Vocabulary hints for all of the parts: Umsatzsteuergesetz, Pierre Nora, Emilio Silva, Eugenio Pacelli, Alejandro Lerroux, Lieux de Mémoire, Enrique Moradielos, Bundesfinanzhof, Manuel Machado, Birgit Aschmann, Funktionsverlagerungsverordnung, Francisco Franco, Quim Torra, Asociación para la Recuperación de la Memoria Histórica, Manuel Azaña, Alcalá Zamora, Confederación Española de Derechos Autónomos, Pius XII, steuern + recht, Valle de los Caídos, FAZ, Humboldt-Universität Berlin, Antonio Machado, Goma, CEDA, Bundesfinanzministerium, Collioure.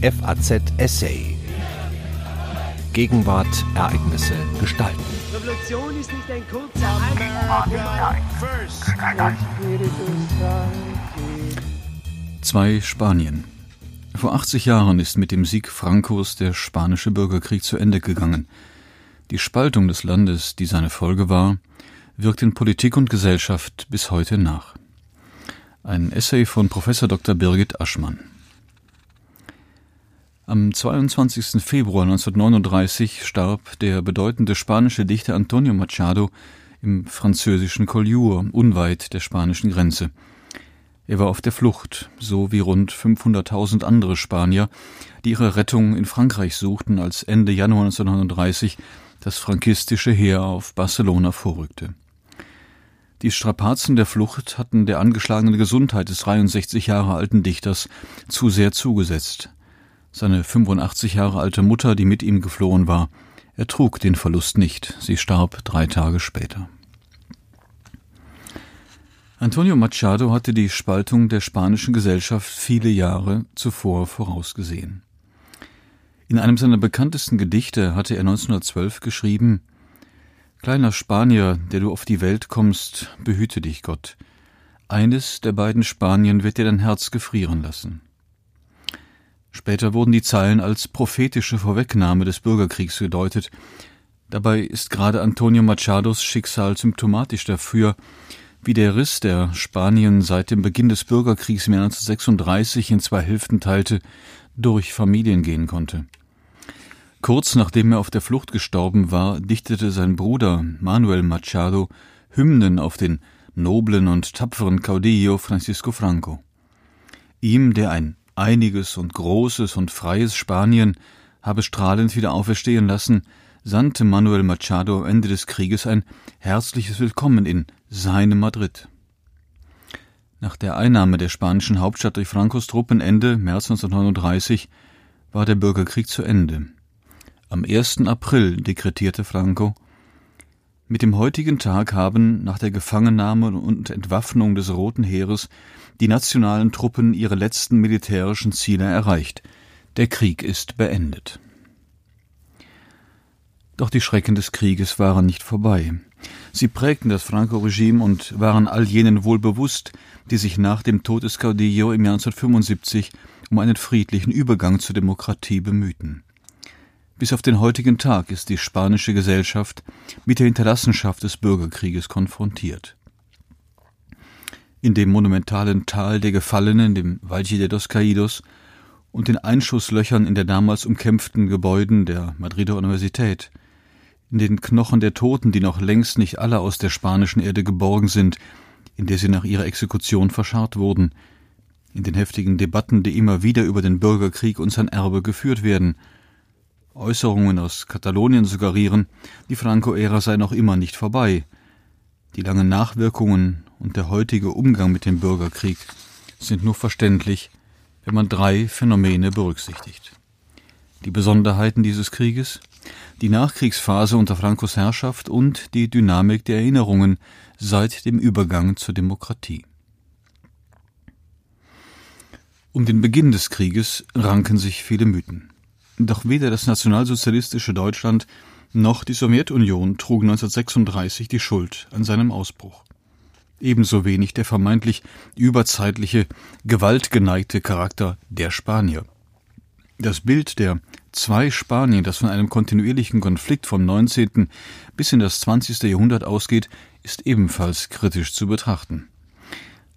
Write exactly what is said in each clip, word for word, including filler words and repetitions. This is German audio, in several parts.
F A Z-Essay. Gegenwart, Ereignisse, Gestalten. Revolution ist nicht ein kurzer Zwei Spanien. Vor achtzig Jahren ist mit dem Sieg Francos der spanische Bürgerkrieg zu Ende gegangen. Die Spaltung des Landes, die seine Folge war, wirkt in Politik und Gesellschaft bis heute nach. Ein Essay von Professor Doktor Birgit Aschmann. Am zweiundzwanzigsten Februar neunzehnhundertneununddreißig starb der bedeutende spanische Dichter Antonio Machado im französischen Collioure, unweit der spanischen Grenze. Er war auf der Flucht, so wie rund fünfhunderttausend andere Spanier, die ihre Rettung in Frankreich suchten, als Ende Januar neunzehnhundertneununddreißig das frankistische Heer auf Barcelona vorrückte. Die Strapazen der Flucht hatten der angeschlagenen Gesundheit des dreiundsechzig Jahre alten Dichters zu sehr zugesetzt. Seine fünfundachtzig Jahre alte Mutter, die mit ihm geflohen war, ertrug den Verlust nicht. Sie starb drei Tage später. Antonio Machado hatte die Spaltung der spanischen Gesellschaft viele Jahre zuvor vorausgesehen. In einem seiner bekanntesten Gedichte hatte er neunzehnhundertzwölf geschrieben: »Kleiner Spanier, der du auf die Welt kommst, behüte dich Gott. Eines der beiden Spanien wird dir dein Herz gefrieren lassen.« Später wurden die Zeilen als prophetische Vorwegnahme des Bürgerkriegs gedeutet. Dabei ist gerade Antonio Machados Schicksal symptomatisch dafür, wie der Riss, der Spanien seit dem Beginn des Bürgerkriegs im Jahr neunzehnhundertsechsunddreißig in zwei Hälften teilte, durch Familien gehen konnte. Kurz nachdem er auf der Flucht gestorben war, dichtete sein Bruder Manuel Machado Hymnen auf den noblen und tapferen Caudillo Francisco Franco. Ihm, der ein einiges und großes und freies Spanien habe strahlend wieder auferstehen lassen, sandte Manuel Machado am Ende des Krieges ein herzliches Willkommen in seinem Madrid. Nach der Einnahme der spanischen Hauptstadt durch Francos Truppen Ende März neunzehnhundertneununddreißig war der Bürgerkrieg zu Ende. Am ersten April dekretierte Franco: Mit dem heutigen Tag haben, nach der Gefangennahme und Entwaffnung des Roten Heeres, die nationalen Truppen ihre letzten militärischen Ziele erreicht. Der Krieg ist beendet. Doch die Schrecken des Krieges waren nicht vorbei. Sie prägten das Franco-Regime und waren all jenen wohl bewusst, die sich nach dem Tod des Caudillo im Jahr neunzehnhundertfünfundsiebzig um einen friedlichen Übergang zur Demokratie bemühten. Bis auf den heutigen Tag ist die spanische Gesellschaft mit der Hinterlassenschaft des Bürgerkrieges konfrontiert. In dem monumentalen Tal der Gefallenen, dem Valle de los Caídos, und den Einschusslöchern in der damals umkämpften Gebäuden der Madrider Universität, in den Knochen der Toten, die noch längst nicht alle aus der spanischen Erde geborgen sind, in der sie nach ihrer Exekution verscharrt wurden, in den heftigen Debatten, die immer wieder über den Bürgerkrieg und sein Erbe geführt werden. Äußerungen aus Katalonien suggerieren, die Franco-Ära sei noch immer nicht vorbei. Die langen Nachwirkungen und der heutige Umgang mit dem Bürgerkrieg sind nur verständlich, wenn man drei Phänomene berücksichtigt: die Besonderheiten dieses Krieges, die Nachkriegsphase unter Francos Herrschaft und die Dynamik der Erinnerungen seit dem Übergang zur Demokratie. Um den Beginn des Krieges ranken sich viele Mythen. Doch weder das nationalsozialistische Deutschland noch die Sowjetunion trugen neunzehnhundertsechsunddreißig die Schuld an seinem Ausbruch. Ebenso wenig der vermeintlich überzeitliche, gewaltgeneigte Charakter der Spanier. Das Bild der zwei Spanien, das von einem kontinuierlichen Konflikt vom neunzehnten bis in das zwanzigste Jahrhundert ausgeht, ist ebenfalls kritisch zu betrachten.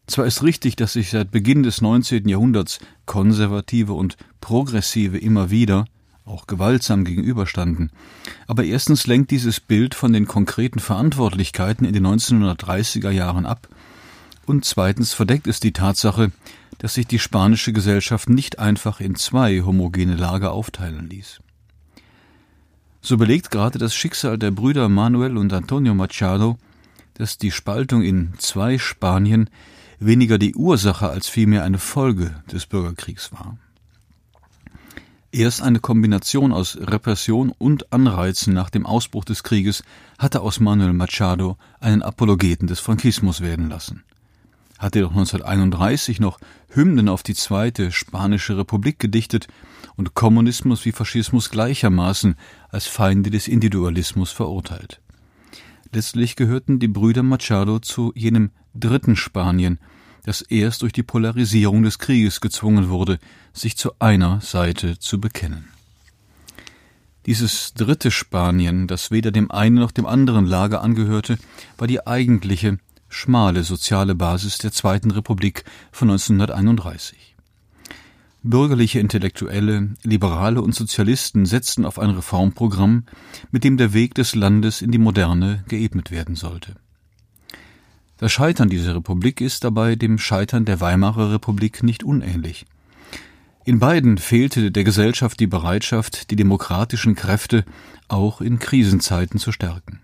Zwar ist richtig, dass sich seit Beginn des neunzehnten Jahrhunderts Konservative und Progressive immer wieder, auch gewaltsam, gegenüberstanden, aber erstens lenkt dieses Bild von den konkreten Verantwortlichkeiten in den neunzehnhundertdreißiger Jahren ab und zweitens verdeckt es die Tatsache, dass sich die spanische Gesellschaft nicht einfach in zwei homogene Lager aufteilen ließ. So belegt gerade das Schicksal der Brüder Manuel und Antonio Machado, dass die Spaltung in zwei Spanien weniger die Ursache als vielmehr eine Folge des Bürgerkriegs war. Erst eine Kombination aus Repression und Anreizen nach dem Ausbruch des Krieges hatte aus Manuel Machado einen Apologeten des Frankismus werden lassen. Hatte er doch neunzehnhunderteinunddreißig noch Hymnen auf die Zweite Spanische Republik gedichtet und Kommunismus wie Faschismus gleichermaßen als Feinde des Individualismus verurteilt. Letztlich gehörten die Brüder Machado zu jenem dritten Spanien, das erst durch die Polarisierung des Krieges gezwungen wurde, sich zu einer Seite zu bekennen. Dieses dritte Spanien, das weder dem einen noch dem anderen Lager angehörte, war die eigentliche, schmale soziale Basis der Zweiten Republik von neunzehnhunderteinunddreißig. Bürgerliche Intellektuelle, Liberale und Sozialisten setzten auf ein Reformprogramm, mit dem der Weg des Landes in die Moderne geebnet werden sollte. Das Scheitern dieser Republik ist dabei dem Scheitern der Weimarer Republik nicht unähnlich. In beiden fehlte der Gesellschaft die Bereitschaft, die demokratischen Kräfte auch in Krisenzeiten zu stärken.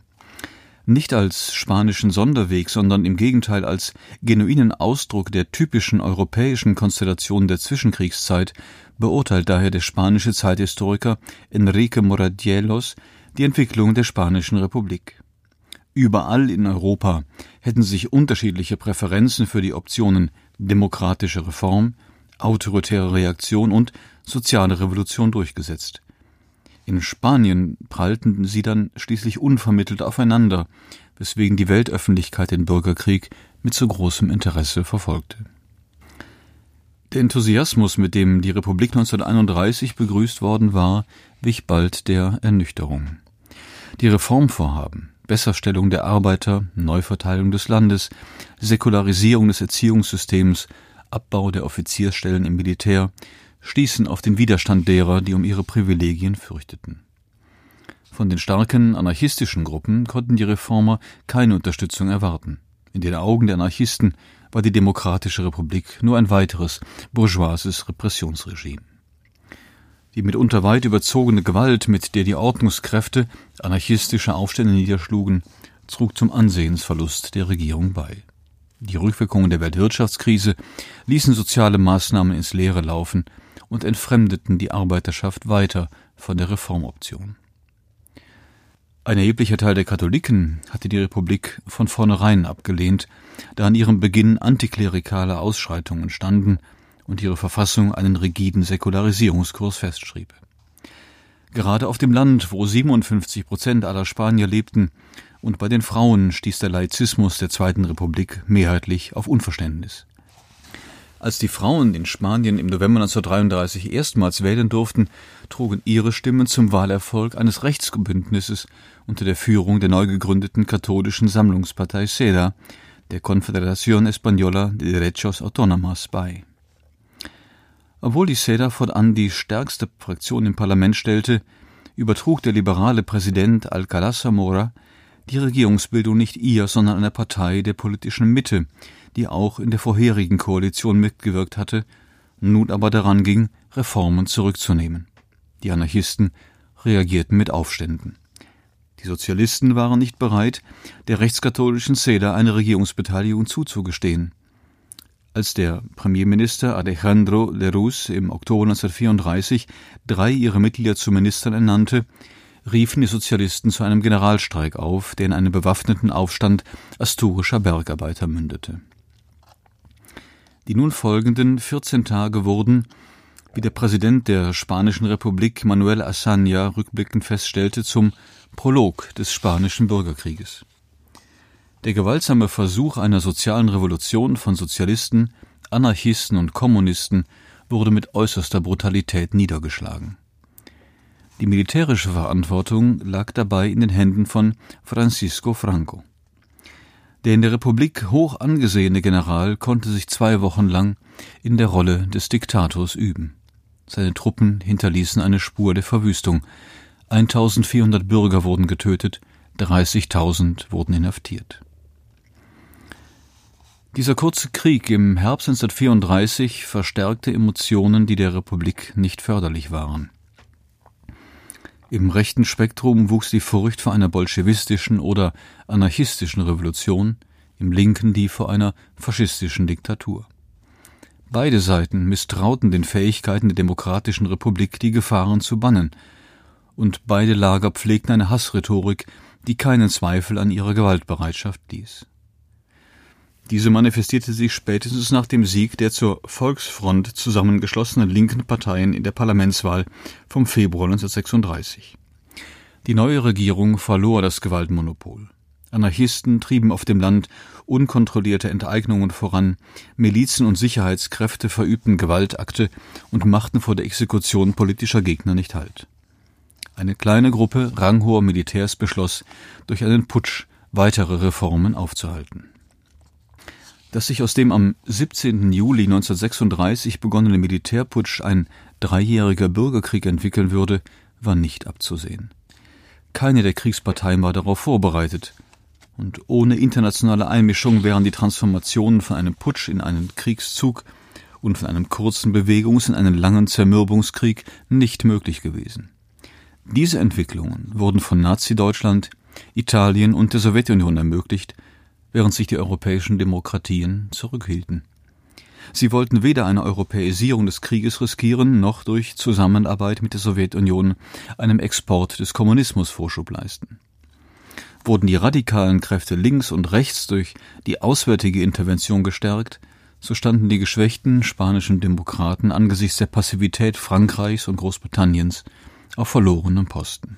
Nicht als spanischen Sonderweg, sondern im Gegenteil als genuinen Ausdruck der typischen europäischen Konstellation der Zwischenkriegszeit beurteilt daher der spanische Zeithistoriker Enrique Moradielos die Entwicklung der Spanischen Republik. Überall in Europa hätten sich unterschiedliche Präferenzen für die Optionen demokratische Reform, autoritäre Reaktion und soziale Revolution durchgesetzt. In Spanien prallten sie dann schließlich unvermittelt aufeinander, weswegen die Weltöffentlichkeit den Bürgerkrieg mit so großem Interesse verfolgte. Der Enthusiasmus, mit dem die Republik neunzehnhunderteinunddreißig begrüßt worden war, wich bald der Ernüchterung. Die Reformvorhaben, Besserstellung der Arbeiter, Neuverteilung des Landes, Säkularisierung des Erziehungssystems, Abbau der Offiziersstellen im Militär, stießen auf den Widerstand derer, die um ihre Privilegien fürchteten. Von den starken anarchistischen Gruppen konnten die Reformer keine Unterstützung erwarten. In den Augen der Anarchisten war die Demokratische Republik nur ein weiteres bourgeoises Repressionsregime. Die mitunter weit überzogene Gewalt, mit der die Ordnungskräfte anarchistische Aufstände niederschlugen, trug zum Ansehensverlust der Regierung bei. Die Rückwirkungen der Weltwirtschaftskrise ließen soziale Maßnahmen ins Leere laufen und entfremdeten die Arbeiterschaft weiter von der Reformoption. Ein erheblicher Teil der Katholiken hatte die Republik von vornherein abgelehnt, da an ihrem Beginn antiklerikale Ausschreitungen entstanden und ihre Verfassung einen rigiden Säkularisierungskurs festschrieb. Gerade auf dem Land, wo siebenundfünfzig Prozent aller Spanier lebten, und bei den Frauen stieß der Laizismus der Zweiten Republik mehrheitlich auf Unverständnis. Als die Frauen in Spanien im November neunzehnhundertdreiunddreißig erstmals wählen durften, trugen ihre Stimmen zum Wahlerfolg eines Rechtsbündnisses unter der Führung der neu gegründeten katholischen Sammlungspartei CEDA, der Confederación Española de Derechos Autónomos, bei. Obwohl die CEDA fortan die stärkste Fraktion im Parlament stellte, übertrug der liberale Präsident Alcalá Zamora die Regierungsbildung nicht ihr, sondern einer Partei der politischen Mitte, die auch in der vorherigen Koalition mitgewirkt hatte, nun aber daran ging, Reformen zurückzunehmen. Die Anarchisten reagierten mit Aufständen. Die Sozialisten waren nicht bereit, der rechtskatholischen CEDA eine Regierungsbeteiligung zuzugestehen. Als der Premierminister Alejandro Lerroux im Oktober neunzehnhundertvierunddreißig drei ihrer Mitglieder zu Ministern ernannte, riefen die Sozialisten zu einem Generalstreik auf, der in einen bewaffneten Aufstand asturischer Bergarbeiter mündete. Die nun folgenden vierzehn Tage wurden, wie der Präsident der Spanischen Republik Manuel Azaña rückblickend feststellte, zum Prolog des Spanischen Bürgerkrieges. Der gewaltsame Versuch einer sozialen Revolution von Sozialisten, Anarchisten und Kommunisten wurde mit äußerster Brutalität niedergeschlagen. Die militärische Verantwortung lag dabei in den Händen von Francisco Franco. Der in der Republik hoch angesehene General konnte sich zwei Wochen lang in der Rolle des Diktators üben. Seine Truppen hinterließen eine Spur der Verwüstung. eintausendvierhundert Bürger wurden getötet, dreißigtausend wurden inhaftiert. Dieser kurze Krieg im Herbst neunzehnhundertvierunddreißig verstärkte Emotionen, die der Republik nicht förderlich waren. Im rechten Spektrum wuchs die Furcht vor einer bolschewistischen oder anarchistischen Revolution, im linken die vor einer faschistischen Diktatur. Beide Seiten misstrauten den Fähigkeiten der Demokratischen Republik, die Gefahren zu bannen, und beide Lager pflegten eine Hassrhetorik, die keinen Zweifel an ihrer Gewaltbereitschaft ließ. Diese manifestierte sich spätestens nach dem Sieg der zur Volksfront zusammengeschlossenen linken Parteien in der Parlamentswahl vom Februar neunzehnhundertsechsunddreißig. Die neue Regierung verlor das Gewaltmonopol. Anarchisten trieben auf dem Land unkontrollierte Enteignungen voran, Milizen und Sicherheitskräfte verübten Gewaltakte und machten vor der Exekution politischer Gegner nicht Halt. Eine kleine Gruppe ranghoher Militärs beschloss, durch einen Putsch weitere Reformen aufzuhalten. Dass sich aus dem am siebzehnten Juli neunzehnhundertsechsunddreißig begonnene Militärputsch ein dreijähriger Bürgerkrieg entwickeln würde, war nicht abzusehen. Keine der Kriegsparteien war darauf vorbereitet. Und ohne internationale Einmischung wären die Transformationen von einem Putsch in einen Kriegszug und von einem kurzen Bewegungs- in einen langen Zermürbungskrieg nicht möglich gewesen. Diese Entwicklungen wurden von Nazi-Deutschland, Italien und der Sowjetunion ermöglicht, während sich die europäischen Demokratien zurückhielten. Sie wollten weder eine Europäisierung des Krieges riskieren, noch durch Zusammenarbeit mit der Sowjetunion einem Export des Kommunismus Vorschub leisten. Wurden die radikalen Kräfte links und rechts durch die auswärtige Intervention gestärkt, so standen die geschwächten spanischen Demokraten angesichts der Passivität Frankreichs und Großbritanniens auf verlorenem Posten.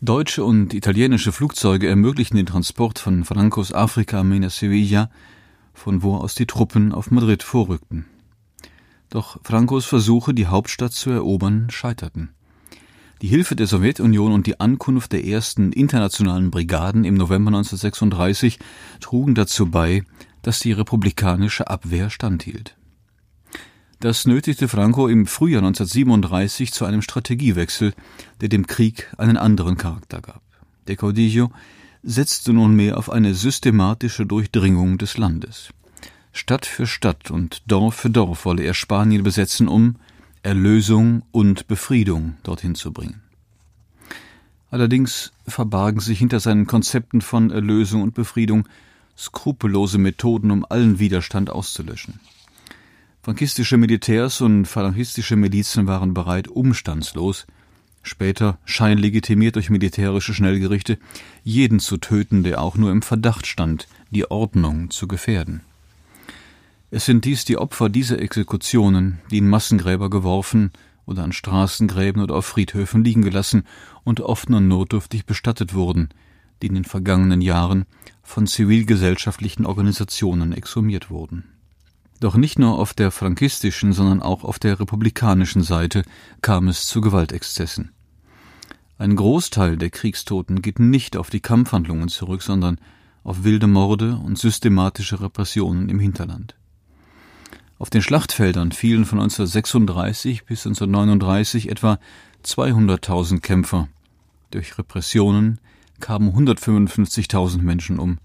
Deutsche und italienische Flugzeuge ermöglichten den Transport von Francos Afrikaarmee nach Sevilla, von wo aus die Truppen auf Madrid vorrückten. Doch Francos Versuche, die Hauptstadt zu erobern, scheiterten. Die Hilfe der Sowjetunion und die Ankunft der ersten internationalen Brigaden im November neunzehnhundertsechsunddreißig trugen dazu bei, dass die republikanische Abwehr standhielt. Das nötigte Franco im Frühjahr neunzehnhundertsiebenunddreißig zu einem Strategiewechsel, der dem Krieg einen anderen Charakter gab. Der Caudillo setzte nunmehr auf eine systematische Durchdringung des Landes. Stadt für Stadt und Dorf für Dorf wolle er Spanien besetzen, um Erlösung und Befriedung dorthin zu bringen. Allerdings verbargen sich hinter seinen Konzepten von Erlösung und Befriedung skrupellose Methoden, um allen Widerstand auszulöschen. Frankistische Militärs und phalangistische Milizen waren bereit, umstandslos, später scheinlegitimiert durch militärische Schnellgerichte, jeden zu töten, der auch nur im Verdacht stand, die Ordnung zu gefährden. Es sind dies die Opfer dieser Exekutionen, die in Massengräber geworfen oder an Straßengräben oder auf Friedhöfen liegen gelassen und oft nur notdürftig bestattet wurden, die in den vergangenen Jahren von zivilgesellschaftlichen Organisationen exhumiert wurden. Doch nicht nur auf der frankistischen, sondern auch auf der republikanischen Seite kam es zu Gewaltexzessen. Ein Großteil der Kriegstoten geht nicht auf die Kampfhandlungen zurück, sondern auf wilde Morde und systematische Repressionen im Hinterland. Auf den Schlachtfeldern fielen von neunzehnhundertsechsunddreißig bis neunzehnhundertneununddreißig etwa zweihunderttausend Kämpfer. Durch Repressionen kamen hundertfünfundfünfzigtausend Menschen um.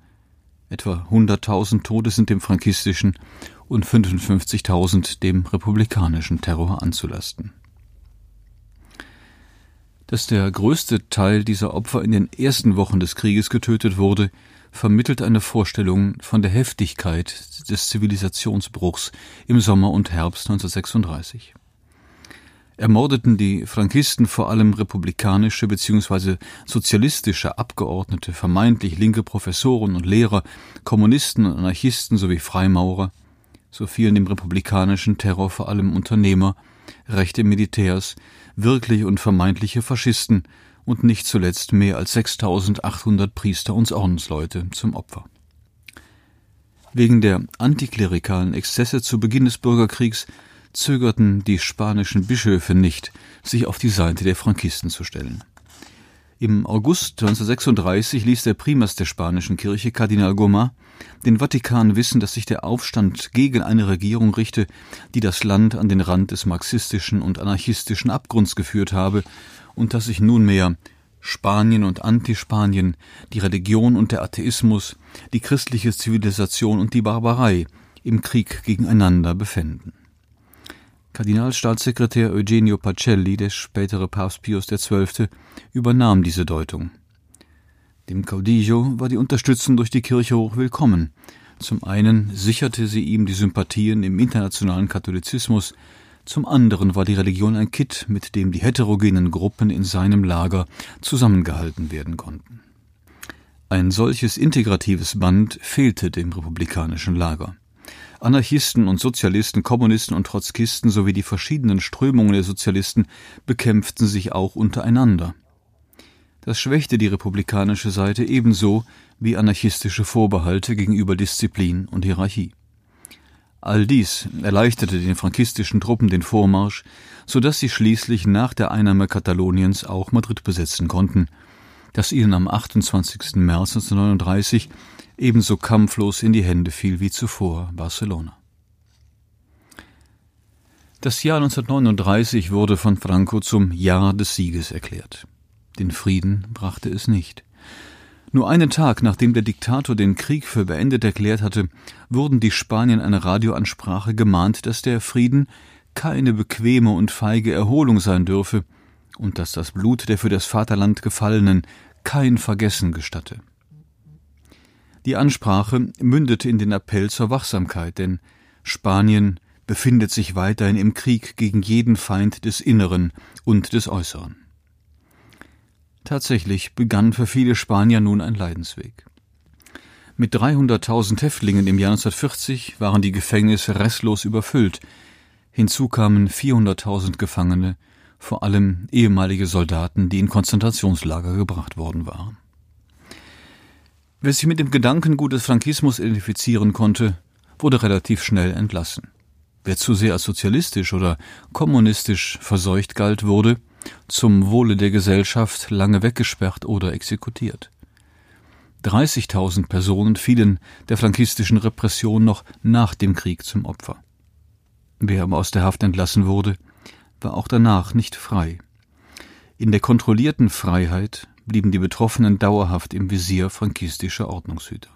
Etwa hunderttausend Tote sind dem frankistischen und fünfundfünfzigtausend dem republikanischen Terror anzulasten. Dass der größte Teil dieser Opfer in den ersten Wochen des Krieges getötet wurde, vermittelt eine Vorstellung von der Heftigkeit des Zivilisationsbruchs im Sommer und Herbst neunzehnhundertsechsunddreißig. Ermordeten die Frankisten vor allem republikanische bzw. sozialistische Abgeordnete, vermeintlich linke Professoren und Lehrer, Kommunisten und Anarchisten sowie Freimaurer, so fielen dem republikanischen Terror vor allem Unternehmer, rechte Militärs, wirkliche und vermeintliche Faschisten und nicht zuletzt mehr als sechstausendachthundert Priester und Ordensleute zum Opfer. Wegen der antiklerikalen Exzesse zu Beginn des Bürgerkriegs zögerten die spanischen Bischöfe nicht, sich auf die Seite der Frankisten zu stellen. Im August neunzehnhundertsechsunddreißig ließ der Primas der spanischen Kirche, Kardinal Goma, den Vatikan wissen, dass sich der Aufstand gegen eine Regierung richte, die das Land an den Rand des marxistischen und anarchistischen Abgrunds geführt habe und dass sich nunmehr Spanien und Antispanien, die Religion und der Atheismus, die christliche Zivilisation und die Barbarei im Krieg gegeneinander befänden. Kardinalstaatssekretär Eugenio Pacelli, der spätere Papst Pius der Zwölfte, übernahm diese Deutung. Dem Caudillo war die Unterstützung durch die Kirche hochwillkommen. Zum einen sicherte sie ihm die Sympathien im internationalen Katholizismus, zum anderen war die Religion ein Kitt, mit dem die heterogenen Gruppen in seinem Lager zusammengehalten werden konnten. Ein solches integratives Band fehlte dem republikanischen Lager. Anarchisten und Sozialisten, Kommunisten und Trotzkisten sowie die verschiedenen Strömungen der Sozialisten bekämpften sich auch untereinander. Das schwächte die republikanische Seite ebenso wie anarchistische Vorbehalte gegenüber Disziplin und Hierarchie. All dies erleichterte den frankistischen Truppen den Vormarsch, sodass sie schließlich nach der Einnahme Kataloniens auch Madrid besetzen konnten, das ihnen am achtundzwanzigsten März neunzehnhundertneununddreißig ebenso kampflos in die Hände fiel wie zuvor Barcelona. Das Jahr neunzehnhundertneununddreißig wurde von Franco zum Jahr des Sieges erklärt. Den Frieden brachte es nicht. Nur einen Tag, nachdem der Diktator den Krieg für beendet erklärt hatte, wurden die Spanier in einer Radioansprache gemahnt, dass der Frieden keine bequeme und feige Erholung sein dürfe und dass das Blut der für das Vaterland Gefallenen kein Vergessen gestatte. Die Ansprache mündete in den Appell zur Wachsamkeit, denn Spanien befindet sich weiterhin im Krieg gegen jeden Feind des Inneren und des Äußeren. Tatsächlich begann für viele Spanier nun ein Leidensweg. Mit dreihunderttausend Häftlingen im Jahr neunzehnhundertvierzig waren die Gefängnisse restlos überfüllt. Hinzu kamen vierhunderttausend Gefangene, vor allem ehemalige Soldaten, die in Konzentrationslager gebracht worden waren. Wer sich mit dem Gedankengut des Frankismus identifizieren konnte, wurde relativ schnell entlassen. Wer zu sehr als sozialistisch oder kommunistisch verseucht galt, wurde zum Wohle der Gesellschaft lange weggesperrt oder exekutiert. dreißigtausend Personen fielen der frankistischen Repression noch nach dem Krieg zum Opfer. Wer aber aus der Haft entlassen wurde, war auch danach nicht frei. In der kontrollierten Freiheit blieben die Betroffenen dauerhaft im Visier frankistischer Ordnungshüter.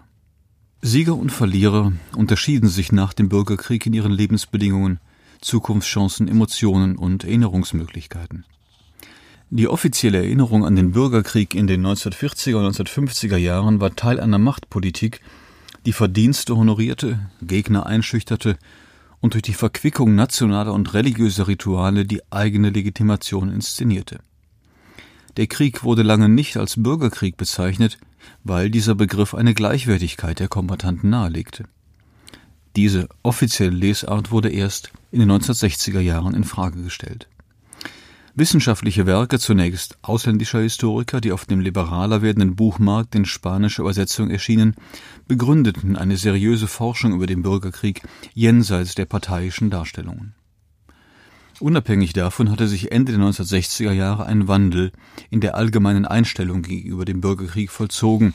Sieger und Verlierer unterschieden sich nach dem Bürgerkrieg in ihren Lebensbedingungen, Zukunftschancen, Emotionen und Erinnerungsmöglichkeiten. Die offizielle Erinnerung an den Bürgerkrieg in den neunzehnhundertvierziger und neunzehnhundertfünfziger Jahren war Teil einer Machtpolitik, die Verdienste honorierte, Gegner einschüchterte und durch die Verquickung nationaler und religiöser Rituale die eigene Legitimation inszenierte. Der Krieg wurde lange nicht als Bürgerkrieg bezeichnet, weil dieser Begriff eine Gleichwertigkeit der Kombattanten nahelegte. Diese offizielle Lesart wurde erst in den neunzehnhundertsechziger Jahren in Frage gestellt. Wissenschaftliche Werke zunächst ausländischer Historiker, die auf dem liberaler werdenden Buchmarkt in spanischer Übersetzung erschienen, begründeten eine seriöse Forschung über den Bürgerkrieg jenseits der parteiischen Darstellungen. Unabhängig davon hatte sich Ende der neunzehnhundertsechziger Jahre ein Wandel in der allgemeinen Einstellung gegenüber dem Bürgerkrieg vollzogen,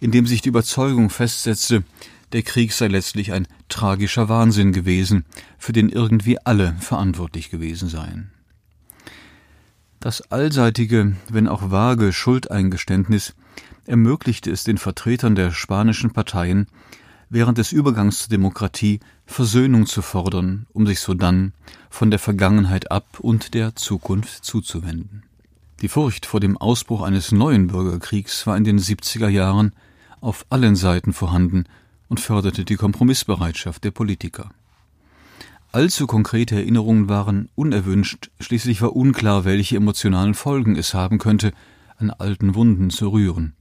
in dem sich die Überzeugung festsetzte, der Krieg sei letztlich ein tragischer Wahnsinn gewesen, für den irgendwie alle verantwortlich gewesen seien. Das allseitige, wenn auch vage Schuldeingeständnis ermöglichte es den Vertretern der spanischen Parteien, während des Übergangs zur Demokratie Versöhnung zu fordern, um sich sodann von der Vergangenheit ab und der Zukunft zuzuwenden. Die Furcht vor dem Ausbruch eines neuen Bürgerkriegs war in den siebziger Jahren auf allen Seiten vorhanden und förderte die Kompromissbereitschaft der Politiker. Allzu konkrete Erinnerungen waren unerwünscht, schließlich war unklar, welche emotionalen Folgen es haben könnte, an alten Wunden zu rühren.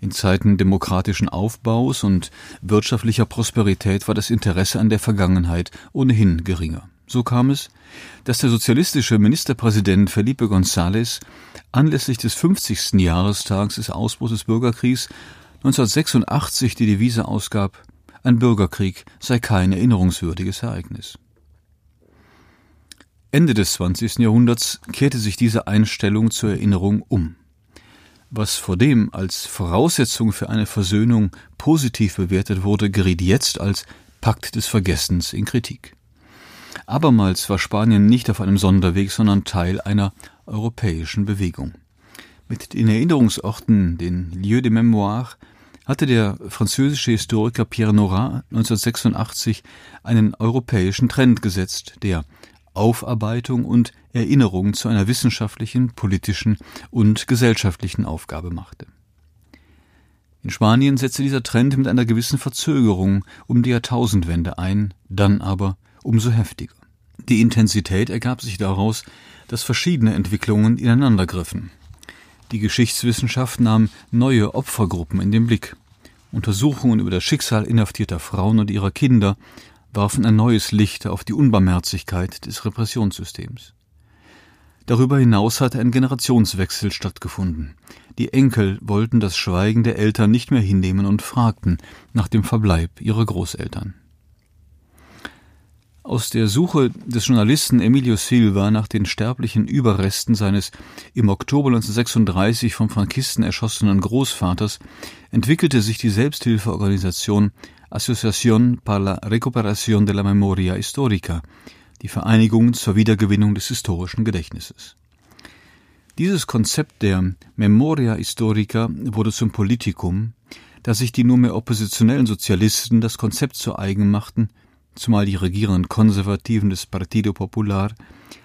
In Zeiten demokratischen Aufbaus und wirtschaftlicher Prosperität war das Interesse an der Vergangenheit ohnehin geringer. So kam es, dass der sozialistische Ministerpräsident Felipe González anlässlich des fünfzigsten Jahrestags des Ausbruchs des Bürgerkriegs neunzehnhundertsechsundachtzig die Devise ausgab: Ein Bürgerkrieg sei kein erinnerungswürdiges Ereignis. Ende des zwanzigsten Jahrhunderts kehrte sich diese Einstellung zur Erinnerung um. Was vor dem als Voraussetzung für eine Versöhnung positiv bewertet wurde, geriet jetzt als Pakt des Vergessens in Kritik. Abermals war Spanien nicht auf einem Sonderweg, sondern Teil einer europäischen Bewegung. Mit den Erinnerungsorten, den Lieux de Mémoire, hatte der französische Historiker Pierre Nora neunzehnhundertsechsundachtzig einen europäischen Trend gesetzt, der Aufarbeitung und Erinnerung zu einer wissenschaftlichen, politischen und gesellschaftlichen Aufgabe machte. In Spanien setzte dieser Trend mit einer gewissen Verzögerung um die Jahrtausendwende ein, dann aber umso heftiger. Die Intensität ergab sich daraus, dass verschiedene Entwicklungen ineinandergriffen. Die Geschichtswissenschaft nahm neue Opfergruppen in den Blick. Untersuchungen über das Schicksal inhaftierter Frauen und ihrer Kinder warfen ein neues Licht auf die Unbarmherzigkeit des Repressionssystems. Darüber hinaus hatte ein Generationswechsel stattgefunden. Die Enkel wollten das Schweigen der Eltern nicht mehr hinnehmen und fragten nach dem Verbleib ihrer Großeltern. Aus der Suche des Journalisten Emilio Silva nach den sterblichen Überresten seines im Oktober neunzehnhundertsechsunddreißig von Frankisten erschossenen Großvaters entwickelte sich die Selbsthilfeorganisation Asociación para la Recuperación de la Memoria Histórica, die Vereinigung zur Wiedergewinnung des historischen Gedächtnisses. Dieses Konzept der Memoria Histórica wurde zum Politikum, da sich die nunmehr oppositionellen Sozialisten das Konzept zu eigen machten, zumal die regierenden Konservativen des Partido Popular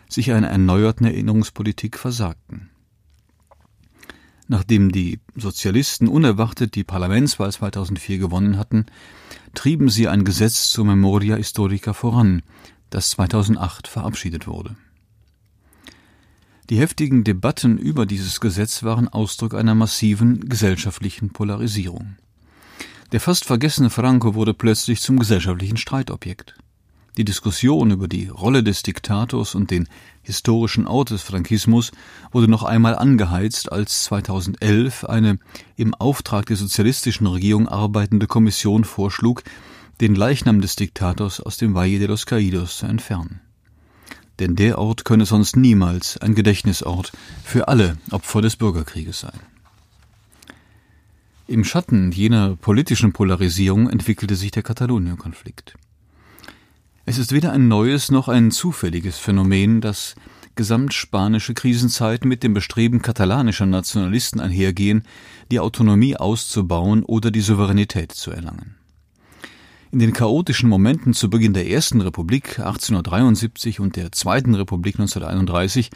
sich einer erneuerten Erinnerungspolitik versagten. Nachdem die Sozialisten unerwartet die Parlamentswahl zweitausendvier gewonnen hatten, trieben sie ein Gesetz zur Memoria Histórica voran, das zweitausendacht verabschiedet wurde. Die heftigen Debatten über dieses Gesetz waren Ausdruck einer massiven gesellschaftlichen Polarisierung. Der fast vergessene Franco wurde plötzlich zum gesellschaftlichen Streitobjekt. Die Diskussion über die Rolle des Diktators und den historischen Ort des Frankismus wurde noch einmal angeheizt, als zweitausendelf eine im Auftrag der sozialistischen Regierung arbeitende Kommission vorschlug, den Leichnam des Diktators aus dem Valle de los Caídos zu entfernen. Denn der Ort könne sonst niemals ein Gedächtnisort für alle Opfer des Bürgerkrieges sein. Im Schatten jener politischen Polarisierung entwickelte sich der Katalonien-Konflikt. Es ist weder ein neues noch ein zufälliges Phänomen, dass gesamtspanische Krisenzeiten mit dem Bestreben katalanischer Nationalisten einhergehen, die Autonomie auszubauen oder die Souveränität zu erlangen. In den chaotischen Momenten zu Beginn der Ersten Republik achtzehnhundertdreiundsiebzig und der Zweiten Republik neunzehnhunderteinunddreißig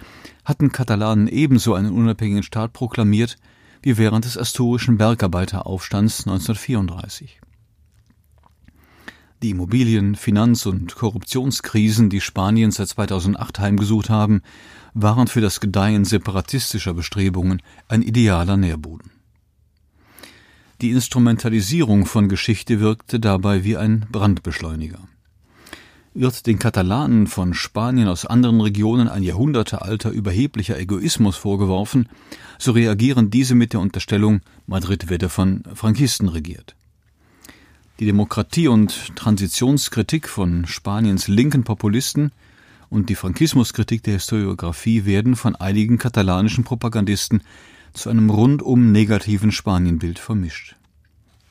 hatten Katalanen ebenso einen unabhängigen Staat proklamiert wie während des asturischen Bergarbeiteraufstands neunzehnhundertvierunddreißig. Die Immobilien-, Finanz- und Korruptionskrisen, die Spanien seit zweitausendacht heimgesucht haben, waren für das Gedeihen separatistischer Bestrebungen ein idealer Nährboden. Die Instrumentalisierung von Geschichte wirkte dabei wie ein Brandbeschleuniger. Wird den Katalanen von Spanien aus anderen Regionen ein jahrhundertealter überheblicher Egoismus vorgeworfen, so reagieren diese mit der Unterstellung, Madrid werde von Frankisten regiert. Die Demokratie- und Transitionskritik von Spaniens linken Populisten und die Frankismuskritik der Historiographie werden von einigen katalanischen Propagandisten zu einem rundum negativen Spanienbild vermischt.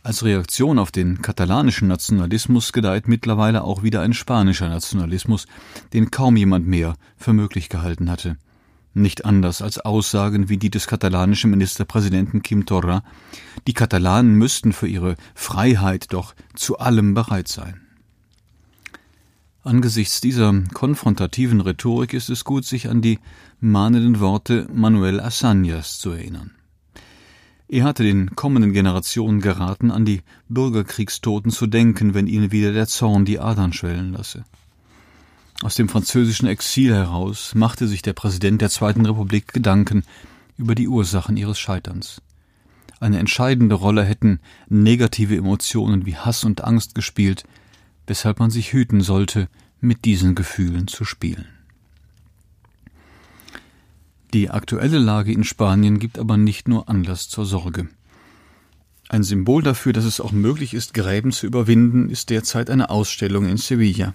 Als Reaktion auf den katalanischen Nationalismus gedeiht mittlerweile auch wieder ein spanischer Nationalismus, den kaum jemand mehr für möglich gehalten hatte. Nicht anders als Aussagen wie die des katalanischen Ministerpräsidenten Quim Torra, die Katalanen müssten für ihre Freiheit doch zu allem bereit sein. Angesichts dieser konfrontativen Rhetorik ist es gut, sich an die mahnenden Worte Manuel Azañas zu erinnern. Er hatte den kommenden Generationen geraten, an die Bürgerkriegstoten zu denken, wenn ihnen wieder der Zorn die Adern schwellen lasse. Aus dem französischen Exil heraus machte sich der Präsident der Zweiten Republik Gedanken über die Ursachen ihres Scheiterns. Eine entscheidende Rolle hätten negative Emotionen wie Hass und Angst gespielt, weshalb man sich hüten sollte, mit diesen Gefühlen zu spielen. Die aktuelle Lage in Spanien gibt aber nicht nur Anlass zur Sorge. Ein Symbol dafür, dass es auch möglich ist, Gräben zu überwinden, ist derzeit eine Ausstellung in Sevilla.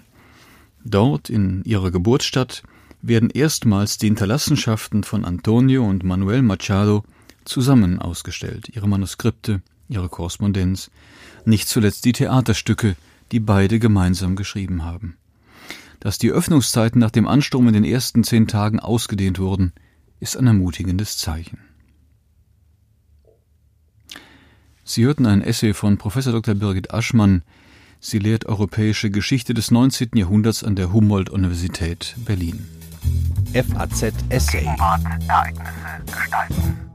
Dort, in ihrer Geburtsstadt, werden erstmals die Hinterlassenschaften von Antonio und Manuel Machado zusammen ausgestellt, ihre Manuskripte, ihre Korrespondenz, nicht zuletzt die Theaterstücke, die beide gemeinsam geschrieben haben. Dass die Öffnungszeiten nach dem Ansturm in den ersten zehn Tagen ausgedehnt wurden, ist ein ermutigendes Zeichen. Sie hörten ein Essay von Professor Doktor Birgit Aschmann. Sie lehrt europäische Geschichte des neunzehnten Jahrhunderts an der Humboldt-Universität Berlin. F A Z Essay. Ereignisse gestalten.